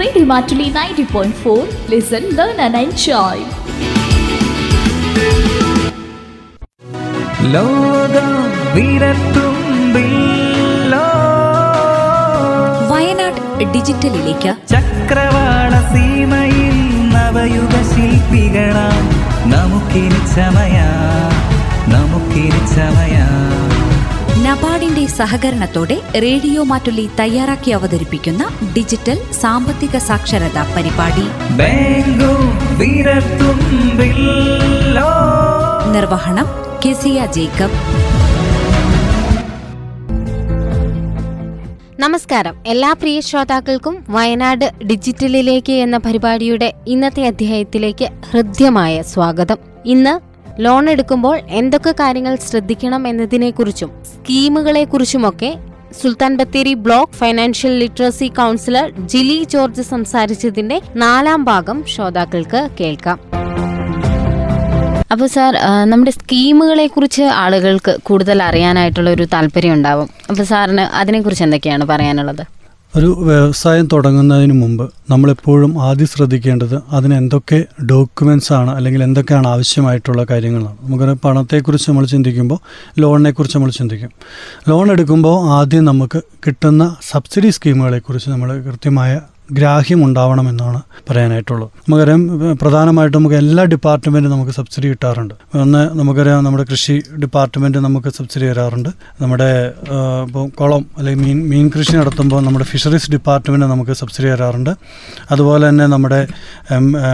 Radio Mathulli 90.4. Listen, learn and enjoy. ലോകം വിരത്തുമ്പിൽ വയനാട് ഡിജിറ്റലിലേക്ക് ചക്രവാള സീമയിൽ നവയുഗ ശില്പികളാം. നമുക്കിനി ചമയാം. നബാർഡിന്റെ സഹകരണത്തോടെ റേഡിയോ മാറ്റുള്ളി തയ്യാറാക്കി അവതരിപ്പിക്കുന്ന ഡിജിറ്റൽ സാമ്പത്തിക സാക്ഷരതാ പരിപാടി. നിർവഹണം കെസിയ ജേക്കബ്. നമസ്കാരം എല്ലാ പ്രിയ ശ്രോതാക്കൾക്കും. വയനാട് ഡിജിറ്റലിലേക്ക് എന്ന പരിപാടിയുടെ ഇന്നത്തെ അധ്യായത്തിലേക്ക് ഹൃദ്യമായ സ്വാഗതം. ഇന്ന് ലോൺ എടുക്കുമ്പോൾ എന്തൊക്കെ കാര്യങ്ങൾ ശ്രദ്ധിക്കണം എന്നതിനെക്കുറിച്ചും സ്കീമുകളെക്കുറിച്ചുമൊക്കെ Sultan Bathery block financial literacy councillor Jili George സംസാരിച്ചതിന്റെ 4-ാം ഭാഗം ശ്രോതാക്കൾക്ക് കേൾക്കാം. അപ്പോൾ സാർ, നമ്മുടെ സ്കീമുകളെക്കുറിച്ച് ആളുകൾക്ക് കൂടുതൽ അറിയാനായിട്ടുള്ള ഒരു താല്പര്യം ഉണ്ടാവും. അപ്പോൾ സാറിന് അതിനെക്കുറിച്ച് എന്തൊക്കെയാണ് പറയാനുള്ളത്? ഒരു വ്യവസായം തുടങ്ങുന്നതിന് മുമ്പ് നമ്മളെപ്പോഴും ആദ്യം ശ്രദ്ധിക്കേണ്ടത് അതിന് എന്തൊക്കെ ഡോക്യുമെൻറ്റ്സ് ആണ് അല്ലെങ്കിൽ എന്തൊക്കെയാണ് ആവശ്യമായിട്ടുള്ള കാര്യങ്ങളാണ്. നമുക്ക് പണത്തെക്കുറിച്ച് നമ്മൾ ചിന്തിക്കുമ്പോൾ ലോണിനെക്കുറിച്ച് നമ്മൾ ചിന്തിക്കും. ലോൺ എടുക്കുമ്പോൾ ആദ്യം നമുക്ക് കിട്ടുന്ന സബ്സിഡി സ്കീമുകളെക്കുറിച്ച് നമ്മൾ കൃത്യമായ ഗ്രാഹ്യം ഉണ്ടാവണമെന്നാണ് പറയാനായിട്ടുള്ളത്. നമുക്കറിയാം, പ്രധാനമായിട്ടും നമുക്ക് എല്ലാ ഡിപ്പാർട്ട്മെൻറ്റും നമുക്ക് സബ്സിഡി കിട്ടാറുണ്ട്. ഒന്ന് നമുക്കറിയാം, നമ്മുടെ കൃഷി ഡിപ്പാർട്ട്മെൻറ്റ് നമുക്ക് സബ്സിഡി തരാറുണ്ട്. നമ്മുടെ ഇപ്പോൾ കുളം അല്ലെങ്കിൽ മീൻ കൃഷി നടത്തുമ്പോൾ നമ്മുടെ ഫിഷറീസ് ഡിപ്പാർട്ട്മെൻറ്റ് നമുക്ക് സബ്സിഡി തരാറുണ്ട്. അതുപോലെ തന്നെ നമ്മുടെ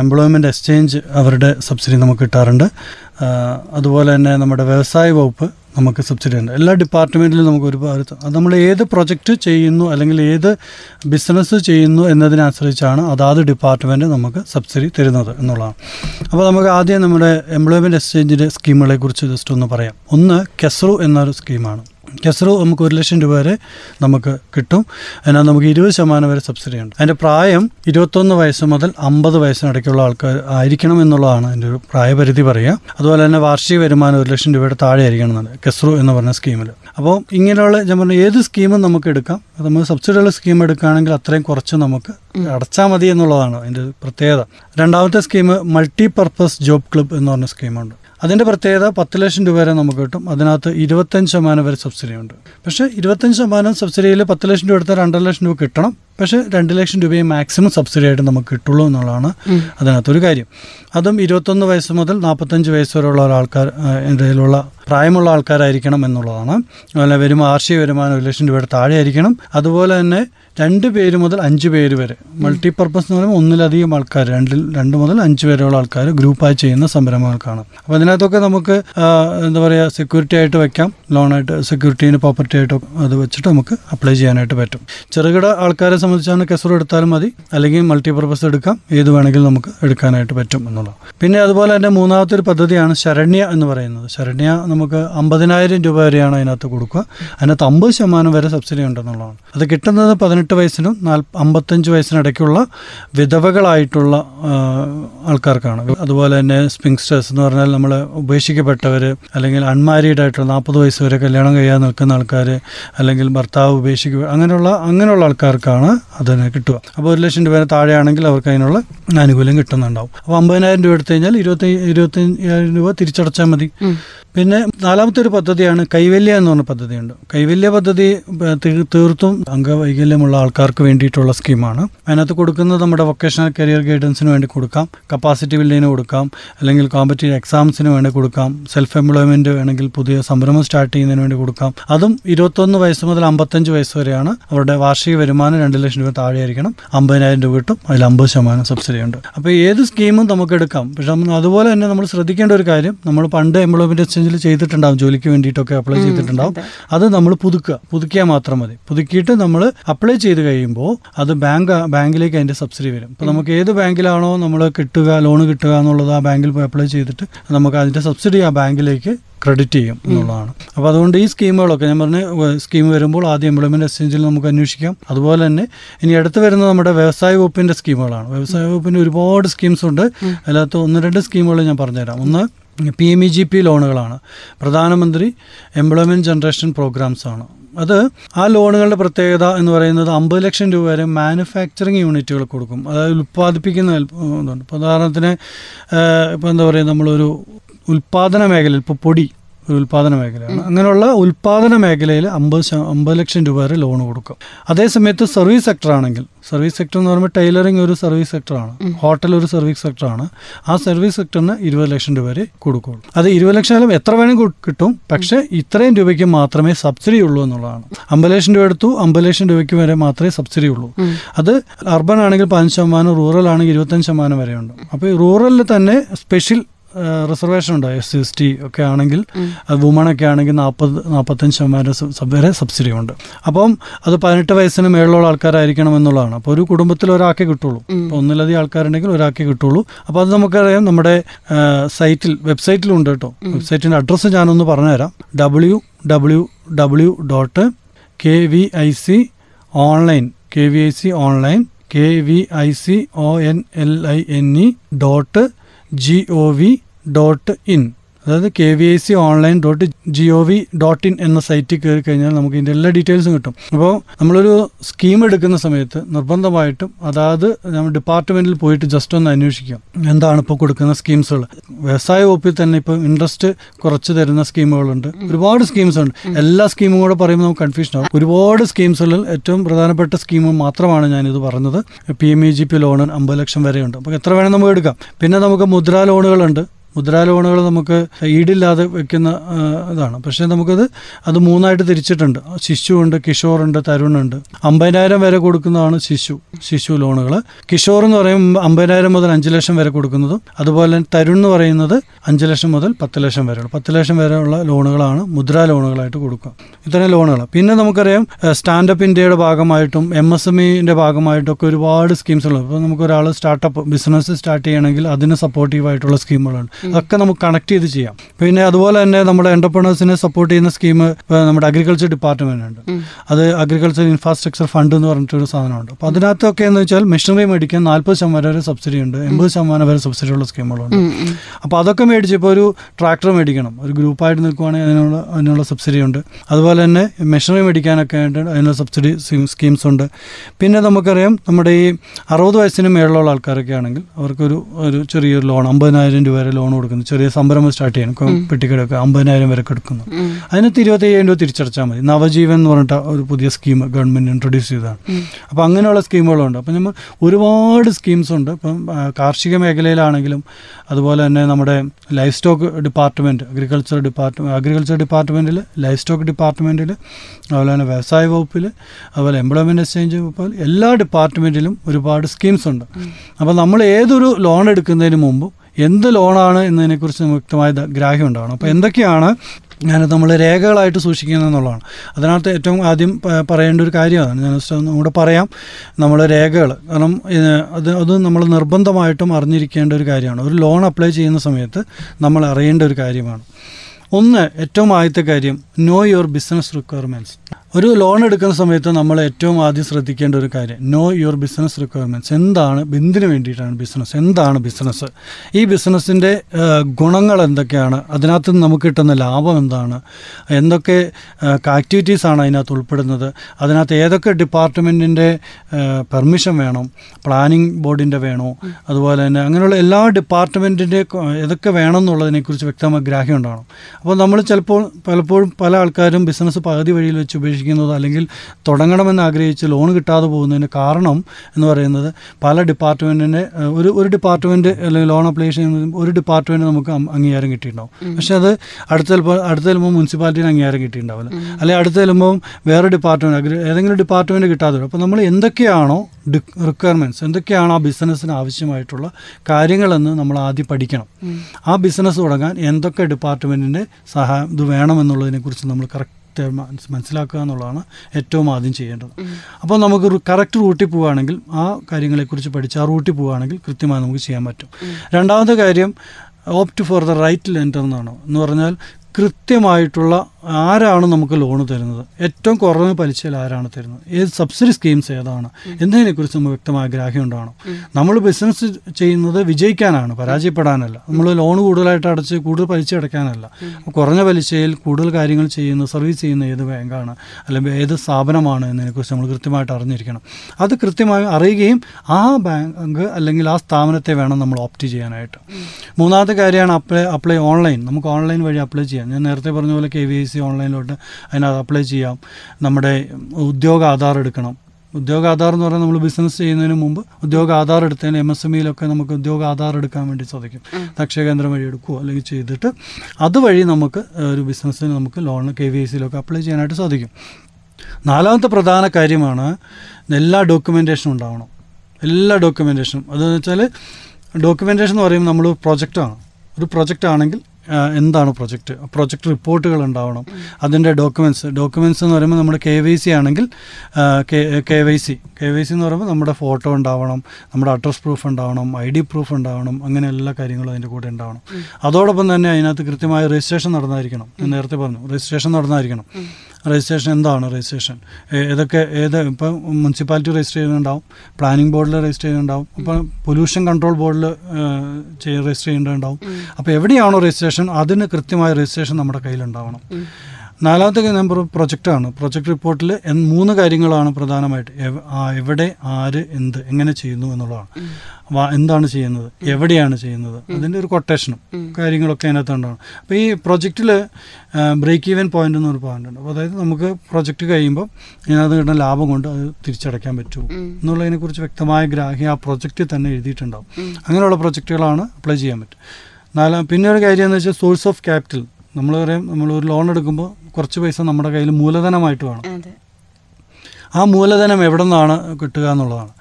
എംപ്ലോയ്മെൻറ്റ് എക്സ്ചേഞ്ച് അവരുടെ സബ്സിഡി നമുക്ക് കിട്ടാറുണ്ട്. അതുപോലെ തന്നെ നമ്മുടെ വ്യവസായ വകുപ്പ് നമുക്ക് സബ്സിഡി ഉണ്ട്. എല്ലാ ഡിപ്പാർട്ട്മെൻറ്റിലും നമുക്ക് ഒരുപാട്, നമ്മൾ ഏത് പ്രൊജക്റ്റ് ചെയ്യുന്നു അല്ലെങ്കിൽ ഏത് ബിസിനസ് ചെയ്യുന്നു എന്നതിനനുസരിച്ചാണ് അതാത് ഡിപ്പാർട്ട്മെൻറ്റ് നമുക്ക് സബ്സിഡി തരുന്നത് എന്നുള്ളതാണ്. അപ്പോൾ നമുക്ക് ആദ്യം നമ്മുടെ എംപ്ലോയ്മെൻറ്റ് എക്സ്ചേഞ്ചിൻ്റെ സ്കീമുകളെക്കുറിച്ച് ജസ്റ്റ് ഒന്ന് പറയാം. ഒന്ന് കെസ്റു എന്നൊരു സ്കീമാണ്. കെസ്റു നമുക്ക് 1,00,000 രൂപ വരെ നമുക്ക് കിട്ടും. അതിനകത്ത് നമുക്ക് 20% വരെ സബ്സിഡി ഉണ്ട്. അതിൻ്റെ പ്രായം 21 വയസ്സ് മുതൽ 50 വയസ്സിനിടയ്ക്കുള്ള ആൾക്കാർ ആയിരിക്കണം എന്നുള്ളതാണ് അതിൻ്റെ ഒരു പ്രായപരിധി പറയുക. അതുപോലെ തന്നെ വാർഷിക വരുമാനം 1,00,000 രൂപയുടെ താഴെ ആയിരിക്കണം എന്നുള്ളത് കെസ്റു എന്ന് പറഞ്ഞ സ്കീമിൽ. അപ്പോൾ ഇങ്ങനെയുള്ള ഞാൻ പറഞ്ഞ ഏത് സ്കീമും നമുക്ക് എടുക്കാം. നമ്മൾ സബ്സിഡിയുള്ള സ്കീം എടുക്കുകയാണെങ്കിൽ അത്രയും കുറച്ച് നമുക്ക് അടച്ചാൽ മതി എന്നുള്ളതാണ് അതിൻ്റെ പ്രത്യേകത. രണ്ടാമത്തെ സ്കീം മൾട്ടിപർപ്പസ് ജോബ് ക്ലബ്ബ് എന്ന് പറഞ്ഞ സ്കീമുണ്ട്. അതിൻ്റെ പ്രത്യേകത 10,00,000 രൂപ വരെ നമുക്ക് കിട്ടും. അതിനകത്ത് 25% വരെ സബ്സിഡി ഉണ്ട്. പക്ഷേ 25% സബ്സിഡിയിൽ 10,00,000 രൂപ എടുത്താൽ 2,50,000 രൂപ കിട്ടണം. പക്ഷേ 2,00,000 രൂപയെ മാക്സിമം സബ്സിഡി ആയിട്ട് നമുക്ക് കിട്ടുള്ളൂ എന്നുള്ളതാണ് അതിനകത്തൊരു കാര്യം. അതും 21 വയസ്സ് മുതൽ 45 വയസ്സ് വരെയുള്ള ഒരാൾക്കാർ ഇതിലുള്ള പ്രായമുള്ള ആൾക്കാരായിരിക്കണം എന്നുള്ളതാണ്. അതുപോലെ വാർഷിക വരുമാനം 1,00,000 രൂപയുടെ താഴെ ആയിരിക്കണം. അതുപോലെ തന്നെ 2 പേര് മുതൽ 5 പേര് വരെ, മൾട്ടിപർപ്പസ് എന്ന് പറയുമ്പോൾ ഒന്നിലധികം ആൾക്കാർ, 2 മുതൽ 5 വരെയുള്ള ആൾക്കാർ ഗ്രൂപ്പായി ചെയ്യുന്ന സംരംഭങ്ങൾക്കാണ്. അപ്പോൾ അതിനകത്തൊക്കെ നമുക്ക് എന്താ പറയുക, സെക്യൂരിറ്റി ആയിട്ട് വയ്ക്കാം, ലോണായിട്ട്, സെക്യൂരിറ്റീന് പ്രോപ്പർട്ടി ആയിട്ട് അത് വെച്ചിട്ട് നമുക്ക് അപ്ലൈ ചെയ്യാനായിട്ട് പറ്റും. ചെറുകിട ആൾക്കാരെ സംബന്ധിച്ചാണ് കെസ്റു എടുത്താലും മതി, അല്ലെങ്കിൽ മൾട്ടിപർപ്പസ് എടുക്കാം, ഏത് വേണമെങ്കിലും നമുക്ക് എടുക്കാനായിട്ട് പറ്റും എന്നുള്ളത്. പിന്നെ അതുപോലെ തന്നെ മൂന്നാമത്തെ ഒരു പദ്ധതിയാണ് ശരണ്യ എന്ന് പറയുന്നത്. ശരണ്യ നമുക്ക് 50,000 രൂപ വരെയാണ് അതിനകത്ത് കൊടുക്കുക. അതിനകത്ത് 50% വരെ സബ്സിഡി ഉണ്ടെന്നുള്ളതാണ്. അത് കിട്ടുന്നത് 18 വയസ്സിനും 55 വയസ്സിനിടയ്ക്കുള്ള വിധവകളായിട്ടുള്ള ആൾക്കാർക്കാണ്. അതുപോലെ തന്നെ സ്പിങ്സ്റ്റേഴ്സ് എന്ന് പറഞ്ഞാൽ നമ്മൾ ഉപേക്ഷിക്കപ്പെട്ടവർ, അല്ലെങ്കിൽ അൺമാരീഡ് ആയിട്ടുള്ള 40 വയസ്സ് വരെ കല്യാണം കഴിയാൻ നിൽക്കുന്ന ആൾക്കാർ, അല്ലെങ്കിൽ ഭർത്താവ് ഉപേക്ഷിക്കുക, അങ്ങനെയുള്ള ആൾക്കാർക്കാണ് അതിന് കിട്ടുക. അപ്പോൾ 1,00,000 രൂപ താഴെയാണെങ്കിൽ അവർക്ക് അതിനുള്ള ആനുകൂല്യം കിട്ടുന്നുണ്ടാവും. അപ്പോൾ 50,000 രൂപ എടുത്തു കഴിഞ്ഞാൽ 25,000 രൂപ തിരിച്ചടച്ചാൽ മതി. പിന്നെ നാലാമത്തെ ഒരു പദ്ധതിയാണ് കൈവല്യ എന്ന് പറഞ്ഞ പദ്ധതിയുണ്ട്. കൈവല്യ പദ്ധതി തീർത്തും അംഗവൈകല്യമുള്ള ആൾക്കാർക്ക് വേണ്ടിയിട്ടുള്ള സ്കീമാണ്. അതിനകത്ത് കൊടുക്കുന്നത് നമ്മുടെ വൊക്കേഷണൽ കരിയർ ഗൈഡൻസിന് വേണ്ടി കൊടുക്കാം, കപ്പാസിറ്റി ബിൽഡിങ്ങിന് കൊടുക്കാം, അല്ലെങ്കിൽ കോമ്പറ്റീവ് എക്സാംസിന് വേണ്ടി കൊടുക്കാം, സെൽഫ് എംപ്ലോയ്മെൻറ്റ് വേണമെങ്കിൽ പുതിയ സംരംഭം സ്റ്റാർട്ട് ചെയ്യുന്നതിന് വേണ്ടി കൊടുക്കാം. അതും 21 വയസ്സ് മുതൽ 55 വയസ്സ് വരെയാണ്. അവരുടെ വാർഷിക വരുമാനം 2,00,000 രൂപ താഴെ ആയിരിക്കണം. 50,000 രൂപ കിട്ടും. അതിൽ 50% സബ്സിഡി ഉണ്ട്. അപ്പോൾ ഏത് സ്കീമും നമുക്ക് എടുക്കാം. പക്ഷേ അതുപോലെ തന്നെ നമ്മൾ ശ്രദ്ധിക്കേണ്ട ഒരു കാര്യം, നമ്മൾ പണ്ട് എംപ്ലോയ്മെൻറ്റ് ചെയ്തിട്ടുണ്ടാവും, ജോലിക്ക് വേണ്ടിയിട്ടൊക്കെ അപ്ലൈ ചെയ്തിട്ടുണ്ടാവും, അത് നമ്മൾ പുതുക്കിയാൽ മാത്രം മതി. പുതുക്കിയിട്ട് നമ്മൾ അപ്ലൈ ചെയ്ത് കഴിയുമ്പോൾ അത് ബാങ്കിലേക്ക് അതിൻ്റെ സബ്സിഡി വരും. അപ്പോൾ നമുക്ക് ഏത് ബാങ്കിലാണോ നമ്മൾ ലോൺ കിട്ടുക എന്നുള്ളത് ആ ബാങ്കിൽ പോയി അപ്ലൈ ചെയ്തിട്ട് നമുക്ക് അതിൻ്റെ സബ്സിഡി ആ ബാങ്കിലേക്ക് ക്രെഡിറ്റ് ചെയ്യും എന്നുള്ളതാണ്. അപ്പോൾ അതുകൊണ്ട് ഈ സ്കീമുകളൊക്കെ ഞാൻ പറഞ്ഞ സ്കീം വരുമ്പോൾ ആദ്യം എംപ്ലോയ്മെൻറ്റ് എക്സ്ചേഞ്ചിൽ നമുക്ക് അന്വേഷിക്കാം. അതുപോലെ തന്നെ ഇനി അടുത്ത് വരുന്ന നമ്മുടെ വ്യവസായ വകുപ്പിൻ്റെ സ്കീമുകളാണ്. വ്യവസായ വകുപ്പിൻ്റെ ഒരുപാട് സ്കീംസ് ഉണ്ട്. അതിനകത്ത് 1-2 സ്കീമുകൾ ഞാൻ പറഞ്ഞുതരാം. ഒന്ന് PMEGP ലോണുകളാണ്. പ്രധാനമന്ത്രി എംപ്ലോയ്മെൻറ്റ് ജനറേഷൻ പ്രോഗ്രാംസാണ്. അത് ആ ലോണുകളുടെ പ്രത്യേകത എന്ന് പറയുന്നത് 50 ലക്ഷം രൂപ വരെ മാനുഫാക്ചറിങ് യൂണിറ്റുകൾക്ക് കൊടുക്കും. അതായത് ഉൽപ്പാദിപ്പിക്കുന്ന ഇതുണ്ട്. ഇപ്പോൾ ഉദാഹരണത്തിന് ഇപ്പോൾ എന്താ പറയുക, നമ്മളൊരു ഉൽപ്പാദന മേഖലയിൽ, ഇപ്പോൾ പൊടി ഒരു ഉൽപ്പാദന മേഖലയാണ്, അങ്ങനെയുള്ള ഉൽപ്പാദന മേഖലയിൽ 50 ലക്ഷം രൂപ വരെ ലോൺ കൊടുക്കും. അതേസമയത്ത് സർവീസ് സെക്ടർ ആണെങ്കിൽ, സർവീസ് സെക്ടർ എന്ന് പറയുമ്പോൾ ടൈലറിങ് ഒരു സർവീസ് സെക്ടറാണ്, ഹോട്ടൽ ഒരു സർവീസ് സെക്ടറാണ്. ആ സർവീസ് സെക്ടറിന് 20 ലക്ഷം രൂപ വരെ കൊടുക്കുള്ളൂ. അത് 20 ലക്ഷം എത്ര വേണമെങ്കിൽ കിട്ടും, പക്ഷേ ഇത്രയും രൂപയ്ക്ക് മാത്രമേ സബ്സിഡി ഉള്ളൂ എന്നുള്ളതാണ്. 50 ലക്ഷം രൂപ എടുത്തു, 50 ലക്ഷം രൂപയ്ക്ക് വരെ മാത്രമേ സബ്സിഡി ഉള്ളൂ. അത് അർബൻ ആണെങ്കിൽ 5%, റൂറൽ ആണെങ്കിൽ 25% വരെ ഉണ്ട്. അപ്പോൾ റൂറലിൽ തന്നെ സ്പെഷ്യൽ റിസർവേഷൻ ഉണ്ടോ, SC ST ഒക്കെ ആണെങ്കിൽ, വുമണൊക്കെ ആണെങ്കിൽ 40-45% വരെ സബ്സിഡി ഉണ്ട്. അപ്പം അത് 18 വയസ്സിന് മേളിലുള്ള ആൾക്കാരായിരിക്കണം എന്നുള്ളതാണ്. അപ്പോൾ ഒരു കുടുംബത്തിൽ ഒരാൾക്കേ കിട്ടുള്ളൂ, അപ്പോൾ ഒന്നിലധികം ആൾക്കാരുണ്ടെങ്കിൽ ഒരാൾക്കേ കിട്ടുള്ളൂ. അപ്പോൾ അത് നമുക്കറിയാം, നമ്മുടെ സൈറ്റിൽ, വെബ്സൈറ്റിലുണ്ട് കേട്ടോ. വെബ്സൈറ്റിൻ്റെ അഡ്രസ്സ് ഞാനൊന്ന് പറഞ്ഞുതരാം. KVICONLINE.gov.in, അതായത് KVICONLINE.gov.in എന്ന സൈറ്റിൽ കയറി കഴിഞ്ഞാൽ നമുക്ക് ഇതിൻ്റെ എല്ലാ ഡീറ്റെയിൽസും കിട്ടും. അപ്പോൾ നമ്മളൊരു സ്കീം എടുക്കുന്ന സമയത്ത് നിർബന്ധമായിട്ടും അതായത് നമ്മൾ ഡിപ്പാർട്ട്മെൻറ്റിൽ പോയിട്ട് ജസ്റ്റ് ഒന്ന് അന്വേഷിക്കാം, എന്താണ് ഇപ്പോൾ കൊടുക്കുന്ന സ്കീംസുകൾ. വ്യവസായ വകുപ്പിൽ തന്നെ ഇപ്പോൾ ഇൻട്രസ്റ്റ് കുറച്ച് തരുന്ന സ്കീമുകളുണ്ട്, ഒരുപാട് സ്കീംസ് ഉണ്ട്. എല്ലാ സ്കീമും കൂടെ പറയുമ്പോൾ നമുക്ക് കൺഫ്യൂഷൻ ആകും. ഒരുപാട് സ്കീംസുകളിൽ ഏറ്റവും പ്രധാനപ്പെട്ട സ്കീം മാത്രമാണ് ഞാനിത് പറഞ്ഞത്. PMEGP ലോണ് 50 ലക്ഷം വരെയുണ്ട്. അപ്പോൾ എത്ര വേണം നമുക്ക് എടുക്കാം. പിന്നെ നമുക്ക് മുദ്ര ലോണുകളുണ്ട്. മുദ്രാ ലോണുകൾ നമുക്ക് ഈടില്ലാതെ വെക്കുന്ന ഇതാണ്. പക്ഷേ നമുക്കത് അത് മൂന്നായിട്ട് തിരിച്ചിട്ടുണ്ട്. ശിശു ഉണ്ട്, കിഷോർ ഉണ്ട്, തരുൺ ഉണ്ട്. 50,000 വരെ കൊടുക്കുന്നതാണ് ശിശു ലോണുകൾ. കിഷോർ എന്ന് പറയുമ്പോൾ 50,000 മുതൽ 5 ലക്ഷം വരെ കൊടുക്കുന്നതും, അതുപോലെ തന്നെ തരുൺ എന്ന് പറയുന്നത് 5 ലക്ഷം മുതൽ 10 ലക്ഷം വരെയാണ്. 10 ലക്ഷം വരെയുള്ള ലോണുകളാണ് മുദ്രാ ലോണുകളായിട്ട് കൊടുക്കുക. ഇത്തരം ലോണുകൾ. പിന്നെ നമുക്കറിയാം, സ്റ്റാൻഡപ്പ് ഇന്ത്യയുടെ ഭാഗമായിട്ടും MSMEന്റെ ഭാഗമായിട്ടും ഒക്കെ ഒരുപാട് സ്കീംസ് ഉള്ളത്. ഇപ്പോൾ നമുക്കൊരാൾ സ്റ്റാർട്ടപ്പ് ബിസിനസ് സ്റ്റാർട്ട് ചെയ്യണമെങ്കിൽ അതിന് സപ്പോർട്ടീവായിട്ടുള്ള സ്കീമുകളുണ്ട്. അതൊക്കെ നമുക്ക് കണക്ട് ചെയ്ത് ചെയ്യാം. പിന്നെ അതുപോലെ തന്നെ നമ്മുടെ എൻ്റർപ്രണേഴ്സിനെ സപ്പോർട്ട് ചെയ്യുന്ന സ്കീം നമ്മുടെ അഗ്രികൾച്ചർ ഡിപ്പാർട്ട്മെൻ്റ് ഉണ്ട്. അത് അഗ്രികൾച്ചർ ഇൻഫ്രാസ്ട്രക്ചർ ഫണ്ട് എന്ന് പറഞ്ഞിട്ടൊരു സാധനമുണ്ട്. അപ്പോൾ അതിനകത്തൊക്കെ എന്ന് വെച്ചാൽ മെഷീനറി മേടിക്കാൻ 40% വരെ സബ്സിഡി ഉണ്ട്, 80% വരെ സബ്സിഡി ഉള്ള സ്കീമുകളുണ്ട്. അപ്പോൾ അതൊക്കെ മേടിച്ച്, ഇപ്പോൾ ഒരു ട്രാക്ടർ മേടിക്കണം, ഒരു ഗ്രൂപ്പായിട്ട് നിൽക്കുവാണെങ്കിൽ അതിനുള്ള സബ്സിഡി ഉണ്ട്. അതുപോലെ തന്നെ മെഷീനറി മേടിക്കാനൊക്കെ ആയിട്ട് അതിനുള്ള സബ്സിഡി സ്കീംസ് ഉണ്ട്. പിന്നെ നമുക്കറിയാം, നമ്മുടെ ഈ 60 വയസ്സിന് മേളിലുള്ള ആൾക്കാരൊക്കെ ആണെങ്കിൽ അവർക്കൊരു ചെറിയൊരു ലോൺ 50,000 രൂപ വരെ ലോൺ കൊടുക്കുന്നു. ചെറിയ സംരംഭം സ്റ്റാർട്ട് ചെയ്യണം, പെട്ടിക്കടൊക്കെ 50,000 വരെ കൊടുക്കുന്നു. അതിനകത്ത് 25,000 രൂപ തിരിച്ചടച്ചാൽ മതി. നവജീവൻ എന്ന് പറഞ്ഞിട്ട് ഒരു പുതിയ സ്കീം ഗവൺമെൻറ് ഇൻട്രൊഡ്യൂസ് ചെയ്തതാണ്. അപ്പോൾ അങ്ങനെയുള്ള സ്കീമുകളുണ്ട്. അപ്പം നമ്മൾ ഒരുപാട് സ്കീംസ് ഉണ്ട്. ഇപ്പം കാർഷിക മേഖലയിലാണെങ്കിലും, അതുപോലെ തന്നെ നമ്മുടെ ലൈഫ് സ്റ്റോക്ക് ഡിപ്പാർട്ട്മെൻറ്റ്, അഗ്രികൾച്ചർ ഡിപ്പാർട്ട്മെൻറ്റിൽ, ലൈഫ് സ്റ്റോക്ക് ഡിപ്പാർട്ട്മെൻറ്റിൽ, അതുപോലെ തന്നെ വ്യവസായ വകുപ്പിൽ, അതുപോലെ എംപ്ലോയ്മെൻറ്റ് എക്സ്ചേഞ്ച് വകുപ്പിൽ, എല്ലാ ഡിപ്പാർട്ട്മെൻറ്റിലും ഒരുപാട് സ്കീംസ് ഉണ്ട്. അപ്പോൾ നമ്മൾ ഏതൊരു ലോൺ എടുക്കുന്നതിന് മുമ്പ് എന്ത് ലോണാണ് എന്നതിനെക്കുറിച്ച് വ്യക്തമായ ഗ്രാഹ്യം ഉണ്ടാവണം. അപ്പോൾ എന്തൊക്കെയാണ് ഞാനത് നമ്മൾ രേഖകളായിട്ട് സൂക്ഷിക്കുന്നത് എന്നുള്ളതാണ്. അതിനകത്ത് ഏറ്റവും ആദ്യം പറയേണ്ട ഒരു കാര്യമാണ്, ഞാൻ കൂടെ പറയാം, നമ്മൾ രേഖകൾ. കാരണം അത് നമ്മൾ നിർബന്ധമായിട്ടും അറിഞ്ഞിരിക്കേണ്ട ഒരു കാര്യമാണ്. ഒരു ലോൺ അപ്ലൈ ചെയ്യുന്ന സമയത്ത് നമ്മൾ അറിയേണ്ട ഒരു കാര്യമാണ്. ഒന്ന്, ഏറ്റവും ആദ്യത്തെ കാര്യം, നോ യുവർ ബിസിനസ് റിക്വയർമെൻറ്റ്സ്. ഒരു ലോൺ എടുക്കുന്ന സമയത്ത് നമ്മൾ ഏറ്റവും ആദ്യം ശ്രദ്ധിക്കേണ്ട ഒരു കാര്യം നോ യുവർ ബിസിനസ് റിക്വയർമെൻറ്റ്സ്. എന്തിനു വേണ്ടിയിട്ടാണ് ബിസിനസ്, എന്താണ് ബിസിനസ്, ഈ ബിസിനസ്സിൻ്റെ ഗുണങ്ങൾ എന്തൊക്കെയാണ്, അതിനകത്ത് നിന്ന് നമുക്ക് കിട്ടുന്ന ലാഭം എന്താണ്, എന്തൊക്കെ ആക്ടിവിറ്റീസാണ് അതിനകത്ത് ഉൾപ്പെടുന്നത്, അതിനകത്ത് ഏതൊക്കെ ഡിപ്പാർട്ട്മെൻറ്റിൻ്റെ പെർമിഷൻ വേണം, പ്ലാനിംഗ് ബോർഡിൻ്റെ വേണോ, അതുപോലെ തന്നെ അങ്ങനെയുള്ള എല്ലാ ഡിപ്പാർട്ട്മെൻറ്റിൻ്റെ ഏതൊക്കെ വേണം എന്നുള്ളതിനെക്കുറിച്ച് വ്യക്തമായ ഗ്രാഹ്യം ഉണ്ടാവണം. അപ്പോൾ നമ്മൾ പലപ്പോഴും പല ആൾക്കാരും ബിസിനസ് പകുതി വഴിയിൽ വെച്ച് ഉപേക്ഷിക്കുന്നത്, അല്ലെങ്കിൽ തുടങ്ങണമെന്ന് ആഗ്രഹിച്ച് ലോൺ കിട്ടാതെ പോകുന്നതിന് കാരണം എന്ന് പറയുന്നത് പല ഡിപ്പാർട്ട്മെൻറ്റിൻ്റെ ഒരു ഡിപ്പാർട്ട്മെൻറ്റ് അല്ലെങ്കിൽ ലോൺ അപ്ലിക്കേഷൻ ഒരു ഡിപ്പാർട്ട്മെൻറ്റ് നമുക്ക് അംഗീകാരം കിട്ടിയിട്ടുണ്ടാവും. പക്ഷേ അത് അടുത്ത ചെല്ലുമ്പോൾ മുനിസിപ്പാലിറ്റിന് അംഗീകാരം കിട്ടിയിട്ടുണ്ടാവില്ല, അല്ലെങ്കിൽ അടുത്ത ചെല്ലുമ്പോൾ വേറെ ഡിപ്പാർട്ട്മെൻറ്റ്, ഏതെങ്കിലും ഡിപ്പാർട്ട്മെൻറ്റ് കിട്ടാതെ വരും. അപ്പോൾ നമ്മൾ എന്തൊക്കെയാണോ റിക്വയർമെൻറ്റ്സ്, എന്തൊക്കെയാണ് ആ ബിസിനസ്സിന് ആവശ്യമായിട്ടുള്ള കാര്യങ്ങളെന്ന് നമ്മൾ ആദ്യം പഠിക്കണം. ആ ബിസിനസ് തുടങ്ങാൻ എന്തൊക്കെ ഡിപ്പാർട്ട്മെൻറ്റിൻ്റെ സഹായം ഇത് വേണമെന്നുള്ളതിനെക്കുറിച്ച് നമ്മൾ കറക്റ്റ് മനസ്സിലാക്കുക എന്നുള്ളതാണ് ഏറ്റവും ആദ്യം ചെയ്യേണ്ടത്. അപ്പോൾ നമുക്ക് കറക്റ്റ് റൂട്ടിൽ പോവുകയാണെങ്കിൽ, ആ കാര്യങ്ങളെക്കുറിച്ച് പഠിച്ച് ആ റൂട്ടിൽ പോവുകയാണെങ്കിൽ കൃത്യമായി നമുക്ക് ചെയ്യാൻ പറ്റും. രണ്ടാമത്തെ കാര്യം, opt for the right lender എന്നാണ് പറഞ്ഞാൽ കൃത്യമായിട്ടുള്ള ആരാണ് നമുക്ക് ലോണ് തരുന്നത്, ഏറ്റവും കുറഞ്ഞ പലിശയിൽ ആരാണ് തരുന്നത്, ഏത് സബ്സിഡി സ്കീംസ് ഏതാണ് എന്നതിനെക്കുറിച്ച് നമ്മൾ വ്യക്തമായ ഗ്രാഹ്യം ഉണ്ടാവണം. നമ്മൾ ബിസിനസ് ചെയ്യുന്നത് വിജയിക്കാനാണ്, പരാജയപ്പെടാനല്ല. നമ്മൾ ലോൺ കൂടുതലായിട്ട് അടച്ച് കൂടുതൽ പലിശ അടയ്ക്കാനല്ല. കുറഞ്ഞ പലിശയിൽ കൂടുതൽ കാര്യങ്ങൾ ചെയ്യുന്ന, സർവീസ് ചെയ്യുന്ന ഏത് ബാങ്കാണ് അല്ലെങ്കിൽ ഏത് സ്ഥാപനമാണ് എന്നതിനെക്കുറിച്ച് നമ്മൾ കൃത്യമായിട്ട് അറിഞ്ഞിരിക്കണം. അത് കൃത്യമായി അറിയുകയും ആ ബാങ്ക് അല്ലെങ്കിൽ ആ സ്ഥാപനത്തെ വേണം നമ്മൾ ഓപ്റ്റ് ചെയ്യാനായിട്ട്. മൂന്നാമത്തെ കാര്യമാണ് അപ്ലൈ ഓൺലൈൻ. നമുക്ക് ഓൺലൈൻ വഴി അപ്ലൈ ചെയ്യാം. ഞാൻ നേരത്തെ പറഞ്ഞ പോലെ KVIC ഓൺലൈനിലോട്ട് അതിനകത്ത് അപ്ലൈ ചെയ്യാം. നമ്മുടെ ഉദ്യോഗ ആധാർ എടുക്കണം. ഉദ്യോഗ ആധാർ എന്ന് പറഞ്ഞാൽ നമ്മൾ ബിസിനസ് ചെയ്യുന്നതിന് മുമ്പ് ഉദ്യോഗ ആധാർ എടുത്തതിന് MSMEയിലൊക്കെ നമുക്ക് ഉദ്യോഗ ആധാർ എടുക്കാൻ വേണ്ടി സാധിക്കും. അക്ഷയ കേന്ദ്രം വഴി എടുക്കുകയോ അല്ലെങ്കിൽ ചെയ്തിട്ട് അതുവഴി നമുക്ക് ഒരു ബിസിനസ്സിന് നമുക്ക് ലോണിന് KVICയിലൊക്കെ അപ്ലൈ ചെയ്യാനായിട്ട് സാധിക്കും. നാലാമത്തെ പ്രധാന കാര്യമാണ് എല്ലാ ഡോക്യുമെൻറ്റേഷനും ഉണ്ടാവണം. എല്ലാ ഡോക്യുമെൻറ്റേഷനും, അതെന്ന് വെച്ചാൽ ഡോക്യുമെൻറ്റേഷൻ എന്ന് പറയുമ്പോൾ നമ്മൾ പ്രൊജക്റ്റാണ്. ഒരു പ്രൊജക്റ്റാണെങ്കിൽ എന്താണ് പ്രൊജക്റ്റ്, പ്രൊജക്റ്റ് റിപ്പോർട്ടുകൾ ഉണ്ടാവണം. അതിൻ്റെ ഡോക്യുമെൻറ്റ്സ് എന്ന് പറയുമ്പോൾ നമ്മുടെ KVIC ആണെങ്കിൽ KVIC എന്ന് പറയുമ്പോൾ നമ്മുടെ ഫോട്ടോ ഉണ്ടാവണം, നമ്മുടെ അഡ്രസ് പ്രൂഫ് ഉണ്ടാവണം, ID പ്രൂഫ് ഉണ്ടാവണം, അങ്ങനെ എല്ലാ കാര്യങ്ങളും അതിൻ്റെ കൂടെ ഉണ്ടാവണം. അതോടൊപ്പം തന്നെ അതിനകത്ത് കൃത്യമായ രജിസ്ട്രേഷൻ നടന്നായിരിക്കണം. ഞാൻ നേരത്തെ പറഞ്ഞു, രജിസ്ട്രേഷൻ നടന്നായിരിക്കണം. രജിസ്ട്രേഷൻ എന്താണ് രജിസ്ട്രേഷൻ, ഏത് ഇപ്പോൾ മുനിസിപ്പാലിറ്റി രജിസ്റ്റർ ചെയ്യുന്നുണ്ടാവും, പ്ലാനിംഗ് ബോർഡിൽ രജിസ്റ്റർ ചെയ്യുന്നുണ്ടാവും, അപ്പോൾ പൊല്യൂഷൻ കൺട്രോൾ ബോർഡിൽ രജിസ്റ്റർ ചെയ്യേണ്ടതുണ്ടാവും. അപ്പോൾ എവിടെയാണോ രജിസ്ട്രേഷൻ അതിന് കൃത്യമായ രജിസ്ട്രേഷൻ നമ്മുടെ കയ്യിലുണ്ടാവണം. നാലാമത്തെ നമ്പർ പ്രൊജക്റ്റാണ്. പ്രൊജക്റ്റ് റിപ്പോർട്ടിൽ 3 കാര്യങ്ങളാണ് പ്രധാനമായിട്ട്. എവിടെ, ആര്, എന്ത്, എങ്ങനെ ചെയ്യുന്നു എന്നുള്ളതാണ്. എന്താണ് ചെയ്യുന്നത്, എവിടെയാണ് ചെയ്യുന്നത്, അതിൻ്റെ ഒരു കൊട്ടേഷനും കാര്യങ്ങളൊക്കെ അതിനകത്ത് ഉണ്ടാവണം. അപ്പോൾ ഈ പ്രൊജക്റ്റിൽ ബ്രേക്ക് ഈവൻ പോയിൻ്റ് എന്നൊരു പോയിൻ്റ് ഉണ്ട്. അപ്പോൾ അതായത് നമുക്ക് പ്രൊജക്റ്റ് കഴിയുമ്പോൾ അതിനകത്ത് കിട്ടുന്ന ലാഭം കൊണ്ട് അത് തിരിച്ചടയ്ക്കാൻ പറ്റുമോ എന്നുള്ളതിനെക്കുറിച്ച് വ്യക്തമായ ഗ്രാഹ്യം ആ പ്രൊജക്റ്റിൽ തന്നെ എഴുതിയിട്ടുണ്ടാവും. അങ്ങനെയുള്ള പ്രൊജക്റ്റുകളാണ് അപ്ലൈ ചെയ്യാൻ പറ്റും. പിന്നെ ഒരു കാര്യം എന്ന് വെച്ചാൽ സോഴ്സ് ഓഫ് ക്യാപിറ്റൽ. നമ്മൾ പറയാം, നമ്മളൊരു ലോൺ എടുക്കുമ്പോൾ കുറച്ച് പൈസ നമ്മുടെ കയ്യിൽ മൂലധനമായിട്ട് വേണം. ആ മൂലധനം എവിടെ നിന്നാണ് കിട്ടുക എന്നുള്ളതാണ്.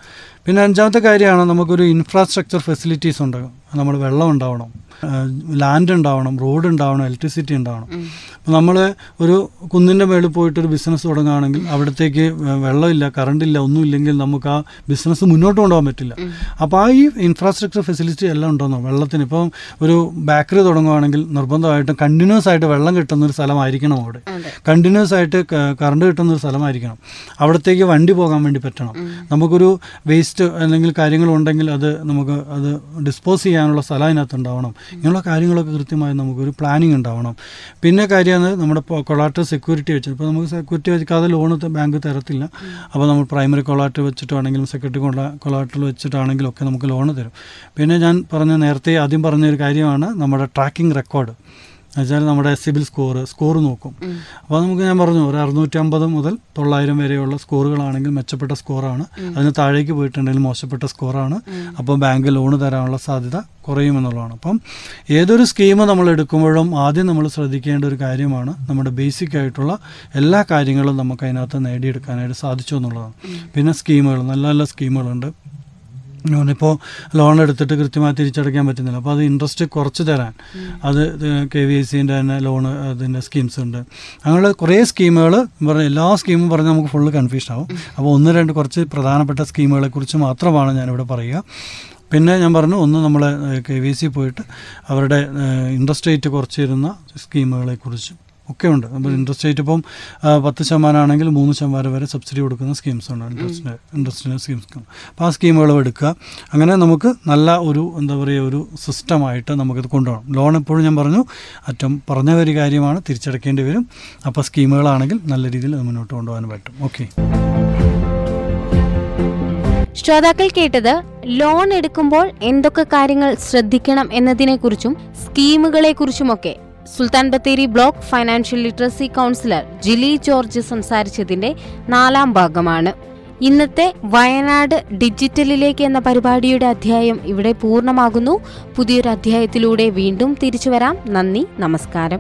പിന്നെ 5ാമത്തെ കാര്യമാണ് നമുക്കൊരു ഇൻഫ്രാസ്ട്രക്ചർ ഫെസിലിറ്റീസ് ഉണ്ടാകും. നമ്മൾ വെള്ളം ഉണ്ടാവണം, ലാൻഡ് ഉണ്ടാവണം, റോഡ് ഉണ്ടാവണം, ഇലക്ട്രിസിറ്റി ഉണ്ടാവണം. അപ്പോൾ നമ്മൾ ഒരു കുന്നിൻ്റെ മേളിൽ പോയിട്ടൊരു ബിസിനസ് തുടങ്ങുകയാണെങ്കിൽ അവിടത്തേക്ക് വെള്ളമില്ല, കറണ്ടില്ല, ഒന്നും ഇല്ലെങ്കിൽ നമുക്ക് ആ ബിസിനസ് മുന്നോട്ട് കൊണ്ടുപോകാൻ പറ്റില്ല. അപ്പോൾ ആ ഈ ഇൻഫ്രാസ്ട്രക്ചർ ഫെസിലിറ്റി എല്ലാം ഉണ്ടോന്നോ വെള്ളത്തിന്. ഇപ്പം ഒരു ബേക്കറി തുടങ്ങുകയാണെങ്കിൽ നിർബന്ധമായിട്ടും കണ്ടിന്യൂസ് ആയിട്ട് വെള്ളം കിട്ടുന്നൊരു സ്ഥലമായിരിക്കണം, അവിടെ കണ്ടിന്യൂസ് ആയിട്ട് കറണ്ട് കിട്ടുന്നൊരു സ്ഥലമായിരിക്കണം, അവിടത്തേക്ക് വണ്ടി പോകാൻ വേണ്ടി പറ്റണം, നമുക്കൊരു വേസ്റ്റ് അല്ലെങ്കിൽ കാര്യങ്ങളുണ്ടെങ്കിൽ അത് ഡിസ്പോസ് ചെയ്യാനുള്ള സ്ഥലം അതിനകത്ത് ഉണ്ടാവണം. ഇങ്ങനെയുള്ള കാര്യങ്ങളൊക്കെ കൃത്യമായി നമുക്കൊരു പ്ലാനിങ് ഉണ്ടാവണം. പിന്നെ കാര്യമാണ് നമ്മുടെ കൊളാറ്റർ സെക്യൂരിറ്റി വെച്ച്. ഇപ്പോൾ നമുക്ക് സെക്യൂരിറ്റി വെക്കാതെ ലോൺ ബാങ്ക് തരത്തില്ല. അപ്പോൾ നമ്മൾ പ്രൈമറി കൊളാറ്റർ വെച്ചിട്ടാണെങ്കിലും സെക്യൂരിറ്റി കൊളാറ്റർ വെച്ചിട്ടാണെങ്കിലും ഒക്കെ നമുക്ക് ലോൺ തരും. പിന്നെ ഞാൻ ആദ്യം പറഞ്ഞൊരു കാര്യമാണ് നമ്മുടെ ട്രാക്കിംഗ് റെക്കോർഡ്. എന്നുവെച്ചാൽ നമ്മുടെ സിബിൽ സ്കോർ നോക്കും. അപ്പോൾ നമുക്ക് ഞാൻ പറഞ്ഞു ഒരു 650 മുതൽ 900 വരെയുള്ള സ്കോറുകളാണെങ്കിൽ മെച്ചപ്പെട്ട സ്കോറാണ്, അതിന് താഴേക്ക് പോയിട്ടുണ്ടെങ്കിൽ മോശപ്പെട്ട സ്കോറാണ്. അപ്പോൾ ബാങ്ക് ലോണ് തരാനുള്ള സാധ്യത കുറയുമെന്നുള്ളതാണ്. അപ്പം ഏതൊരു സ്കീം നമ്മൾ എടുക്കുമ്പോഴും ആദ്യം നമ്മൾ ശ്രദ്ധിക്കേണ്ട ഒരു കാര്യമാണ് നമ്മുടെ ബേസിക് ആയിട്ടുള്ള എല്ലാ കാര്യങ്ങളും നമുക്ക് അതിനകത്ത് നേടിയെടുക്കാനായിട്ട് സാധിച്ചു എന്നുള്ളതാണ്. പിന്നെ സ്കീമുകൾ, നല്ല നല്ല സ്കീമുകളുണ്ട്. ഇപ്പോൾ ലോൺ എടുത്തിട്ട് കൃത്യമായി തിരിച്ചടയ്ക്കാൻ പറ്റുന്നില്ല, അപ്പോൾ അത് ഇൻട്രസ്റ്റ് കുറച്ച് തരാൻ അത് KVICൻ്റെ തന്നെ ലോണ് അതിൻ്റെ സ്കീംസ് ഉണ്ട്. അങ്ങനെയുള്ള കുറേ സ്കീമുകൾ പറഞ്ഞാൽ എല്ലാ സ്കീമും പറഞ്ഞാൽ നമുക്ക് ഫുള്ള് കൺഫ്യൂഷൻ ആവും. അപ്പോൾ 1-2 കുറച്ച് പ്രധാനപ്പെട്ട സ്കീമുകളെക്കുറിച്ച് മാത്രമാണ് ഞാനിവിടെ പറയുക. പിന്നെ ഞാൻ പറഞ്ഞു, ഒന്ന് നമ്മൾ KVIC പോയിട്ട് അവരുടെ ഇൻട്രസ്റ്റ് റേറ്റ് കുറച്ചിരുന്ന സ്കീമുകളെക്കുറിച്ച് ഒക്കെ ഉണ്ട്. അപ്പോൾ ഇൻട്രസ്റ്റ് റേറ്റ് ഇപ്പം 10% ആണെങ്കിൽ 3% വരെ സബ്സിഡി കൊടുക്കുന്ന സ്കീംസുണ്ട്, ഇൻട്രസ്റ്റിൻ്റെ സ്കീംസ്. അപ്പോൾ ആ സ്കീമുകൾ എടുക്കുക. അങ്ങനെ നമുക്ക് നല്ല ഒരു ഒരു സിസ്റ്റമായിട്ട് നമുക്കിത് കൊണ്ടുപോകണം. ലോൺ എപ്പോഴും ഞാൻ പറഞ്ഞു പറഞ്ഞ ഒരു കാര്യമാണ്, തിരിച്ചടക്കേണ്ടി വരും. അപ്പോൾ സ്കീമുകളാണെങ്കിൽ നല്ല രീതിയിൽ അത് മുന്നോട്ട് കൊണ്ടുപോകാൻ പറ്റും. ഓക്കെ, ശ്രോതാക്കൾ കേട്ടത് ലോൺ എടുക്കുമ്പോൾ എന്തൊക്കെ കാര്യങ്ങൾ ശ്രദ്ധിക്കണം എന്നതിനെക്കുറിച്ചും സ്കീമുകളെക്കുറിച്ചുമൊക്കെ Sultan Bathery block financial literacy councillor Jili George സംസാരിച്ചതിന്റെ 4ാം ഭാഗമാണ്. ഇന്നത്തെ വയനാട് ഡിജിറ്റലിലേക്ക് എന്ന പരിപാടിയുടെ അധ്യായം ഇവിടെ പൂർണ്ണമാകുന്നു. പുതിയൊരു അധ്യായത്തിലൂടെ വീണ്ടും തിരിച്ചു വരാം. നന്ദി, നമസ്കാരം.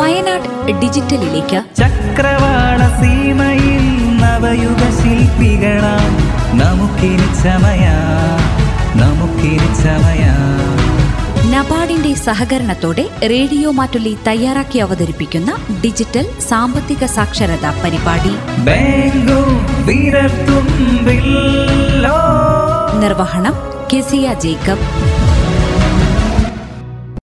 വയനാട് ഡിജിറ്റലിലേക്ക് ചക്രവാള സീമയിൽ നവയുഗ ശില്പികളാണ്. നബാർഡിന്റെ സഹകരണത്തോടെ റേഡിയോ മാറ്റുള്ളി തയ്യാറാക്കി അവതരിപ്പിക്കുന്ന ഡിജിറ്റൽ സാമ്പത്തിക സാക്ഷരതാ പരിപാടി. നിർവഹണം കെസിയ ജേക്കബ്.